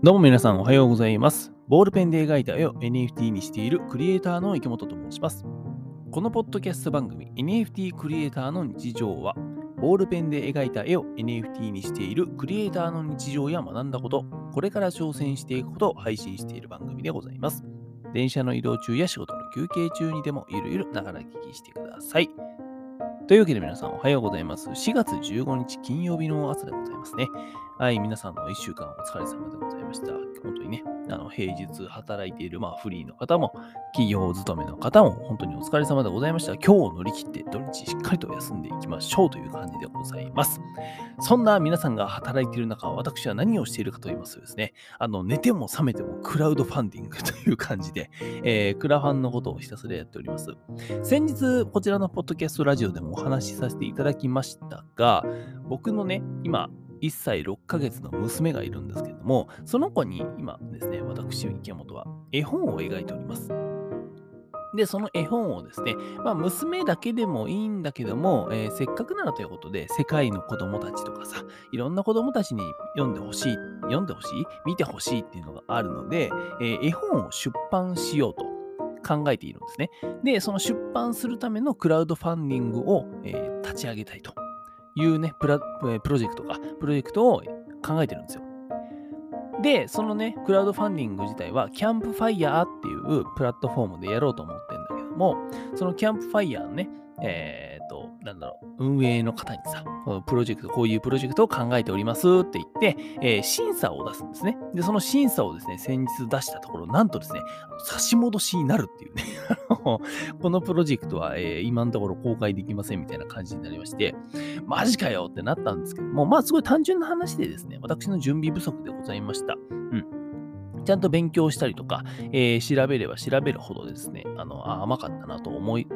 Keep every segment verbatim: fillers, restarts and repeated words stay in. どうも皆さんおはようございます。ボールペンで描いた絵を エヌエフティー にしているクリエイターの池本と申します。このポッドキャスト番組 エヌエフティー クリエイターの日常は、ボールペンで描いた絵を エヌエフティー にしているクリエイターの日常や学んだこと、これから挑戦していくことを配信している番組でございます。電車の移動中や仕事の休憩中にでもゆるゆるながら聞きしてください。というわけで皆さんおはようございます。しがつじゅうごにち金曜日の朝でございますね。はい、皆さんのいっしゅうかんお疲れ様でございました。本当にね、あの平日働いている、まあ、フリーの方も企業勤めの方も本当にお疲れ様でございました。今日を乗り切って土日しっかりと休んでいきましょうという感じでございます。そんな皆さんが働いている中、私は何をしているかと言いますとですね、あの寝ても覚めてもクラウドファンディングという感じで、えー、クラファンのことをひたすらやっております。先日こちらのポッドキャストラジオでもお話しさせていただきましたが、僕のね、今いっさいろっかげつの娘がいるんですけれども、その子に今ですね、私池本は絵本を描いております。で、その絵本をですね、まあ、娘だけでもいいんだけども、えー、せっかくならということで、世界の子供たちとかさ、いろんな子供たちに読んでほしい、読んでほしい、見てほしいっていうのがあるので、えー、絵本を出版しようと考えているんですね。で、その出版するためのクラウドファンディングを、えー、立ち上げたいというね、プラ、プロジェクトか、プロジェクトを考えてるんですよ。で、そのね、クラウドファンディング自体は、キャンプファイヤーっていうプラットフォームでやろうと思ってるんだけども、そのキャンプファイヤーのね、えっと、なんだろう、運営の方にさ、プロジェクト、こういうプロジェクトを考えておりますって言って、えー、審査を出すんですね。で、その審査をですね、先日出したところ、なんとですね、差し戻しになるっていうね、このプロジェクトは、えー、今のところ公開できませんみたいな感じになりまして、マジかよってなったんですけども、まあすごい単純な話でですね、私の準備不足でございました。うん。ちゃんと勉強したりとか、えー、調べれば調べるほどですね、あの、あ、甘かったなと思い、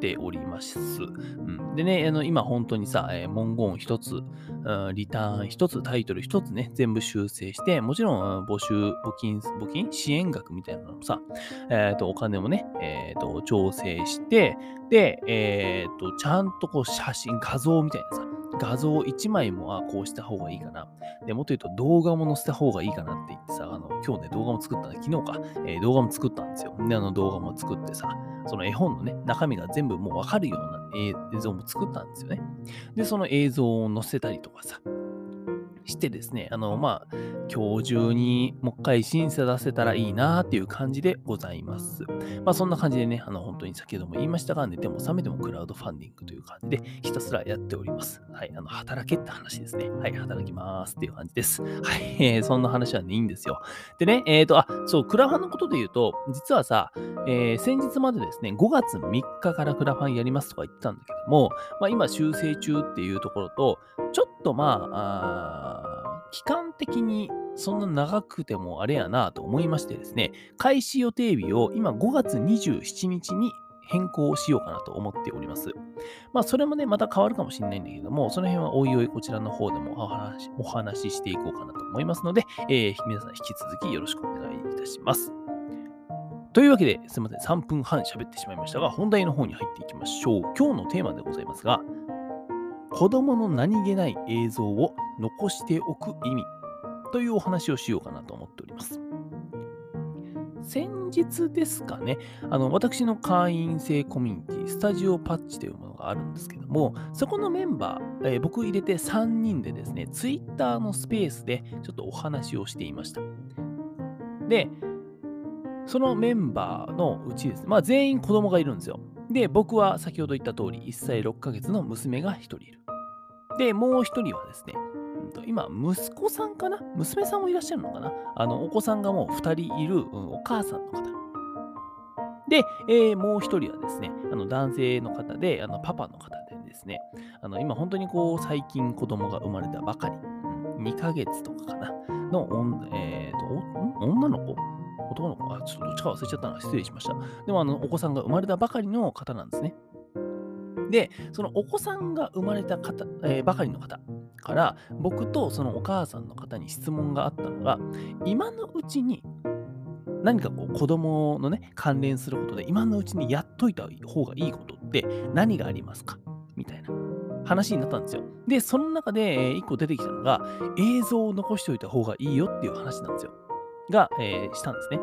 ております、うん、でね、あの今本当にさ、えー、文言一つ、うん、リターン一つ、タイトル一つね、全部修正して、もちろん募集募金募金支援額みたいなのもさ、えー、とお金もね、えー、と調整して、で、えー、とちゃんとこう写真画像みたいなさ、画像いちまいも、あ、こうした方がいいかな。で、もっと言うと動画も載せた方がいいかなって言ってさ、あの今日ね、動画も作ったんだ、昨日か、えー、動画も作ったんですよ。で、あの動画も作ってさ、その絵本のね、中身が全部もうわかるような映像も作ったんですよね。で、その映像を載せたりとかさ、してですね、あの、まあ、今日中にもう一回審査出せたらいいなーっていう感じでございます。まあ、そんな感じでね、あの、本当に先ほども言いましたが、寝ても覚めてもクラウドファンディングという感じで、ひたすらやっております。はい、あの、働けって話ですね。はい、働きますっていう感じです。はい、えー、そんな話はね、いいんですよ。でね、えっと、あ、そう、クラファンのことで言うと、実はさ、えー、先日までですね、ごがつみっかからクラファンやりますとか言ってたんだけども、まあ、今修正中っていうところと、ちょっとまあ、あー、期間的にそんな長くてもあれやなと思いましてですね、開始予定日を今ごがつにじゅうしちにちに変更しようかなと思っております。まあそれもね、また変わるかもしれないんだけども、その辺はおいおいこちらの方でもお話、お話ししていこうかなと思いますので、えー、皆さん引き続きよろしくお願いいたします。というわけで、すみません、さんぷんはん喋ってしまいましたが、本題の方に入っていきましょう。今日のテーマでございますが、子供の何気ない映像を残しておく意味というお話をしようかなと思っております。先日ですかね、あの私の会員制コミュニティスタジオパッチというものがあるんですけども、そこのメンバー、えー、僕入れてさんにんでですね、ツイッターのスペースでちょっとお話をしていました。で、そのメンバーのうちですね、まあ全員子供がいるんですよ。で、僕は先ほど言った通りいっさいろっかげつの娘がひとりいる。で、もうひとりはですね、今息子さんかな、娘さんもいらっしゃるのかな、あのお子さんがもうふたりいる、うん、お母さんの方で、えー、もうひとりはですね、あの男性の方で、あのパパの方でですね、あの今本当にこう最近子供が生まれたばかり、うん、にかげつとかかなの、えー、と女の子男の子、あ、ちょっとどっちか忘れちゃったな、失礼しました。でもあのお子さんが生まれたばかりの方なんですね。で、そのお子さんが生まれた方、えー、ばかりの方から僕とそのお母さんの方に質問があったのが、今のうちに何かこう子供のね、関連することで今のうちにやっといた方がいいことって何がありますかみたいな話になったんですよ。で、その中で一個出てきたのが、映像を残しておいた方がいいよっていう話なんですよ。が、えー、したんですね。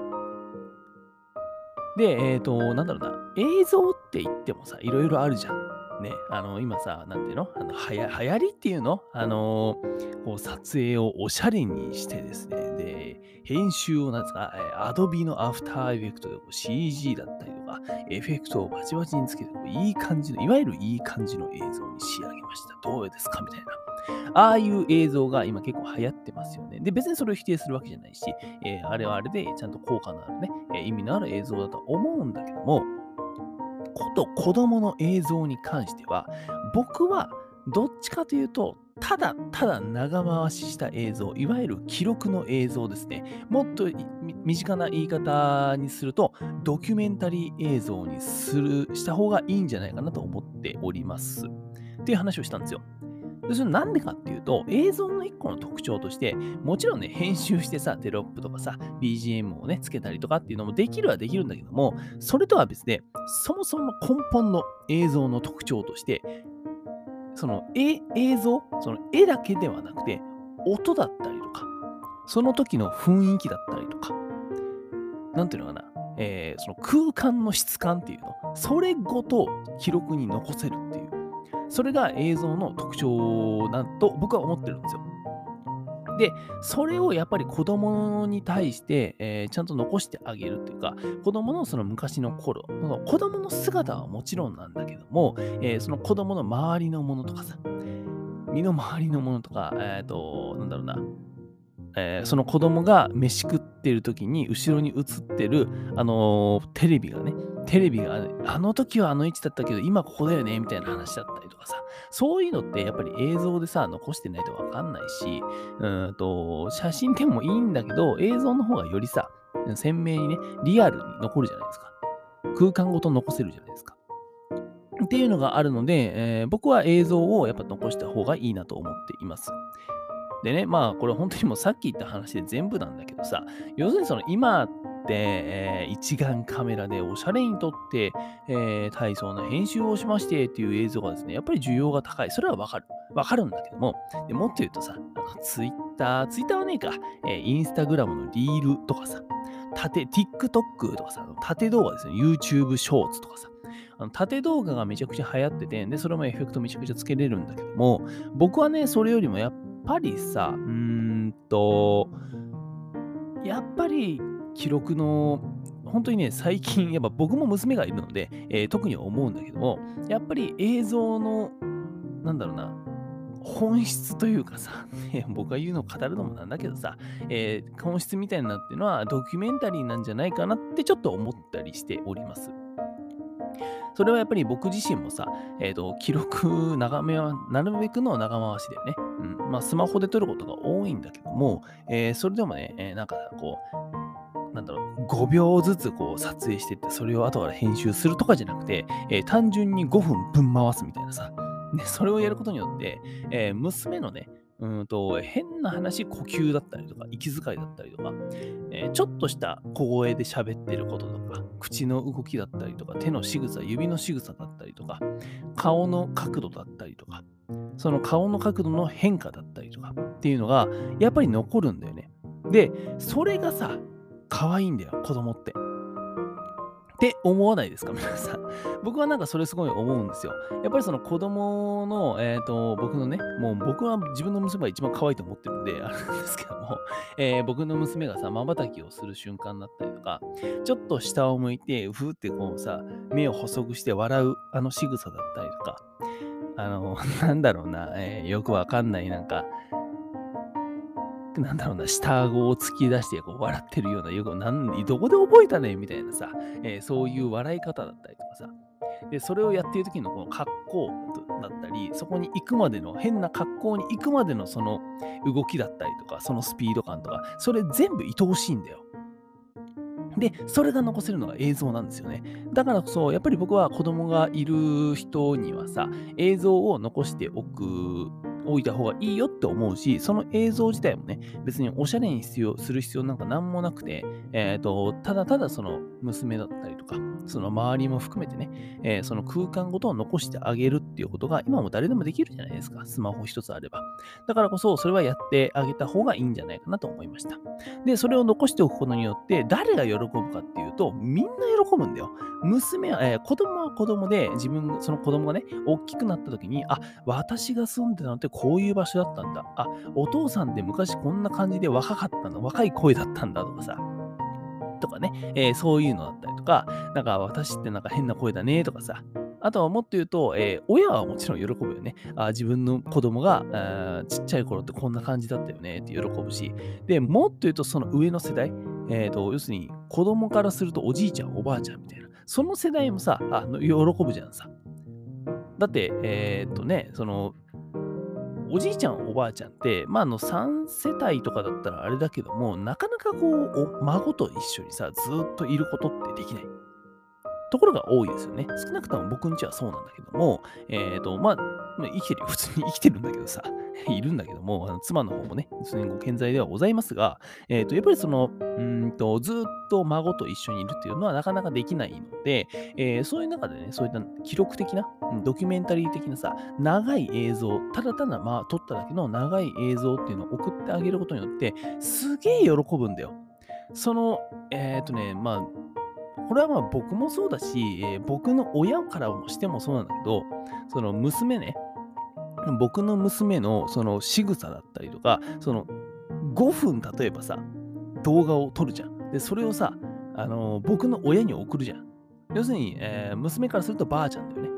で、えっと、なんだろうな、映像って言ってもさ、いろいろあるじゃん。ね、あの今さ、なんていうの、あのはや流行りっていうの、あのー、こう撮影をおしゃれにしてですね、で編集をなんですか、アドビのアフターエフェクトでこう シージー だったりとか、エフェクトをバチバチにつけてこう、いい感じの、いわゆるいい感じの映像に仕上げました。どうですかみたいな。ああいう映像が今結構流行ってますよね。で、別にそれを否定するわけじゃないし、えー、あれはあれでちゃんと効果のあるね、えー、意味のある映像だと思うんだけども、こと子供の映像に関しては、僕はどっちかというと、ただただ長回しした映像、いわゆる記録の映像ですね。もっと身近な言い方にすると、ドキュメンタリー映像にするした方がいいんじゃないかなと思っております。っていう話をしたんですよ。でそれなんでかっていうと、映像の一個の特徴として、もちろんね、編集してさ、テロップとかさ、ビージーエム をね、つけたりとかっていうのもできるはできるんだけども、それとは別で、そもそも根本の映像の特徴として、その絵、映像、その絵だけではなくて、音だったりとか、その時の雰囲気だったりとか、なんていうのかな、えー、その空間の質感っていうの、それごと記録に残せるっていう。それが映像の特徴だと僕は思ってるんですよ。で、それをやっぱり子供に対して、えー、ちゃんと残してあげるというか、子供のその昔の頃、子供の姿はもちろんなんだけども、えー、その子供の周りのものとかさ、身の回りのものとか、えっと、なんだろうな、えー、その子供が飯食ってる時に後ろに映ってる、あのー、テレビがね、テレビがあの時はあの位置だったけど今ここだよねみたいな話だったりとかさ、そういうのってやっぱり映像でさ残してないと分かんないし、うーんと写真でもいいんだけど映像の方がよりさ鮮明にねリアルに残るじゃないですか。空間ごと残せるじゃないですかっていうのがあるので、えー、僕は映像をやっぱ残した方がいいなと思っています。でね、まあこれ本当にもうさっき言った話で全部なんだけどさ、要するにその今でえー、一眼カメラでおしゃれに撮って、えー、大層な編集をしましてっていう映像がですね、やっぱり需要が高い。それはわかる。わかるんだけども、でもっと言うとさ、ツイッター、ツイッターはねえか、えー、インスタグラムのリールとかさ、縦、TikTok とかさ、縦動画ですね、YouTube ショーツとかさ、あの縦動画がめちゃくちゃ流行ってて、で、それもエフェクトめちゃくちゃつけれるんだけども、僕はね、それよりもやっぱりさ、うーんと、やっぱり、記録の本当にね最近やっぱ僕も娘がいるので、えー、特に思うんだけども、やっぱり映像のなんだろうな本質というかさ、ね、僕が言うのを語るのもなんだけどさ、えー、本質みたいなっていうのはドキュメンタリーなんじゃないかなってちょっと思ったりしております。それはやっぱり僕自身もさ、えーと、記録長めはなるべくの長回しだよね、うん、まあスマホで撮ることが多いんだけども、えー、それでもね、えー、なんかこうなんだろうごびょうずつこう撮影していってそれを後から編集するとかじゃなくて、えー、単純にごふんぶん回すみたいなさ、ね、それをやることによって、えー、娘のねうんと変な話呼吸だったりとか息遣いだったりとか、えー、ちょっとした小声で喋ってることとか口の動きだったりとか手の仕草指の仕草だったりとか顔の角度だったりとかその顔の角度の変化だったりとかっていうのがやっぱり残るんだよね。でそれがさ可愛いんだよ子供ってって思わないですか皆さん。僕はなんかそれすごい思うんですよ。やっぱりその子供のえっ、ー、と僕のねもう僕は自分の娘が一番可愛いと思ってるんであれなんですけども、えー、僕の娘がさ瞬きをする瞬間だったりとかちょっと下を向いてふーってこうさ目を細くして笑うあの仕草だったりとかあのなんだろうな、えー、よくわかんないなんかなんだろうな下顎を突き出してこう笑ってるようなよくなんどこで覚えたねみたいなさ、えー、そういう笑い方だったりとかさでそれをやっている時のこの格好だったりそこに行くまでの変な格好に行くまでのその動きだったりとかそのスピード感とかそれ全部愛おしいんだよ。でそれが残せるのが映像なんですよね。だからこそやっぱり僕は子供がいる人にはさ映像を残しておく置いた方がいいよって思うし、その映像自体もね、別におしゃれに必要する必要なんかなんもなくて、えーと、ただただその娘だったりとか、その周りも含めてね、えー、その空間ごとを残してあげるっていうことが今も誰でもできるじゃないですか、スマホ一つあれば。だからこそそれはやってあげた方がいいんじゃないかなと思いました。で、それを残しておくことによって誰が喜ぶかっていうと、みんな喜ぶんだよ。娘は、えー、子供は子供で、自分その子供がね大きくなった時に、あ、私が住んでたのってこういう場所だったんだ、あ、お父さんって昔こんな感じで若かったの、若い声だったんだとかさとかね、えー、そういうのだったりとか、なんか私ってなんか変な声だねとかさ。あとはもっと言うと、えー、親はもちろん喜ぶよね。あ、自分の子供が、あ、ちっちゃい頃ってこんな感じだったよねって喜ぶし、でもっと言うとその上の世代、えーと、要するに子供からするとおじいちゃんおばあちゃんみたいな、その世代もさ、あの喜ぶじゃんさ。だってえー、っとねそのおじいちゃんおばあちゃんって、まあ、あのさん世帯とかだったらあれだけども、なかなかこう孫と一緒にさずっといることってできないところが多いですよね。少なくとも僕ん家はそうなんだけども、えーとまあ、生きてる普通に生きてるんだけどさいるんだけども、あの妻の方もね普通にご健在ではございますが、えーとやっぱりそのうんとずっと孫と一緒にいるっていうのはなかなかできないので、えー、そういう中でね、そういった記録的なドキュメンタリー的なさ、長い映像、ただただまあ撮っただけの長い映像っていうのを送ってあげることによってすげえ喜ぶんだよ。そのえーとねまあこれはまあ僕もそうだし、えー、僕の親からもしてもそうなんだけど、その娘ね、僕の娘のその仕草だったりとか、そのごふん例えばさ、動画を撮るじゃん。で、それをさ、あのー、僕の親に送るじゃん。要するに、えー、娘からするとばあちゃんだよね。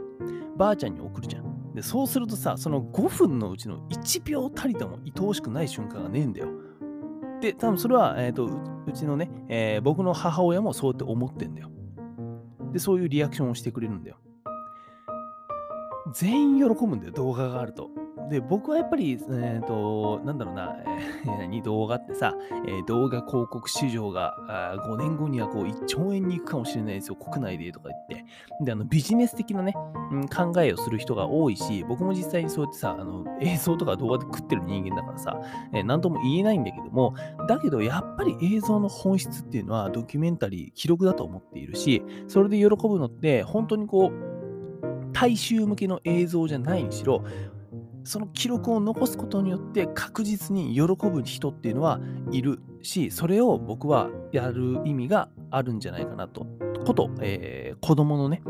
ばあちゃんに送るじゃん。で、そうするとさ、そのごふんのうちのいちびょうたりとも愛おしくない瞬間がねえんだよ。で、多分それは、えーと、うちのね、えー、僕の母親もそうって思ってんだよ。で、そういうリアクションをしてくれるんだよ。全員喜ぶんだよ、動画があると。で、僕はやっぱり、えーと、なんだろうな、えー、何動画ってさ、えー、動画広告市場がごねんごにはこういっちょうえんに行くかもしれないですよ、国内でとか言って。で、あのビジネス的なね、うん、考えをする人が多いし、僕も実際にそうやってさ、あの映像とか動画で食ってる人間だからさ、えー、なんとも言えないんだけども、だけどやっぱり映像の本質っていうのはドキュメンタリー、記録だと思っているし、それで喜ぶのって本当にこう、大衆向けの映像じゃないにしろ、その記録を残すことによって確実に喜ぶ人っていうのはいるし、それを僕はやる意味があるんじゃないかなとこと、えー、子供のね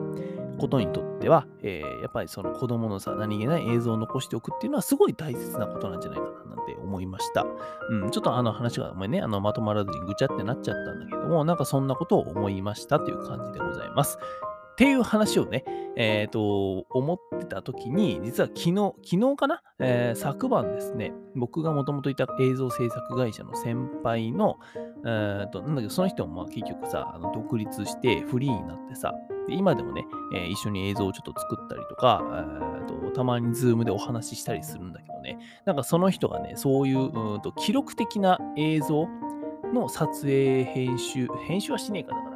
ことにとっては、えー、やっぱりその子供のさ何気ない映像を残しておくっていうのはすごい大切なことなんじゃないかななんて思いました。うん、ちょっとあの話がごめんね、あのまとまらずにぐちゃってなっちゃったんだけども、なんかそんなことを思いましたという感じでございます。っていう話をね、えっと、思ってた時に、実は昨日、昨日かな、えー、昨晩ですね、僕がもともといた映像制作会社の先輩の、えっと、なんだけど、その人もまあ結局さ、あの独立してフリーになってさ、で今でもね、えー、一緒に映像をちょっと作ったりとか、えー、とたまにズームでお話ししたりするんだけどね、なんかその人がね、そういう、うんと記録的な映像の撮影、編集、編集はしねえかだか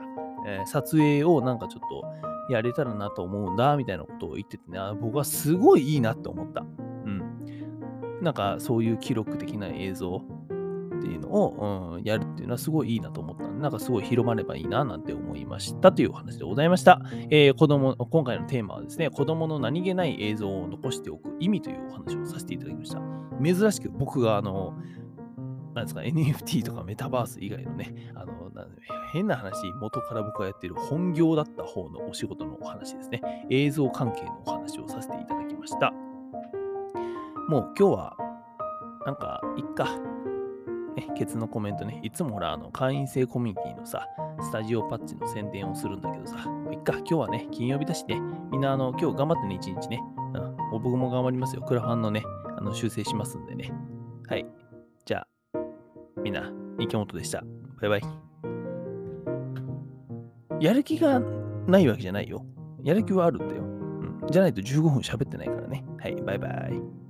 ら、えー、撮影をなんかちょっと、やれたらなと思うんだみたいなことを言っててね、僕はすごいいいなって思った。うん。なんかそういう記録的な映像っていうのを、うん、やるっていうのはすごいいいなと思ったんで、なんかすごい広まればいいななんて思いましたというお話でございました。えー、子供、今回のテーマはですね、子供の何気ない映像を残しておく意味というお話をさせていただきました。珍しく僕があの、なんですか エヌエフティー とかメタバース以外のね、あの変な話、元から僕がやっている本業だった方のお仕事のお話ですね、映像関係のお話をさせていただきました。もう今日はなんかいっか、ね、ケツのコメントね、いつもほらあの会員制コミュニティのさスタジオパッチの宣伝をするんだけどさ、もういっか、今日はね金曜日だしね、みんなあの今日頑張ってね、一日ね、うん、僕も頑張りますよ、クラファンのねあの修正しますんでね、はい、じゃあみんな、池本でした。バイバイ。やる気がないわけじゃないよ。やる気はあるんだよ。うん、じゃないとじゅうごふん喋ってないからね。はい、バイバイ。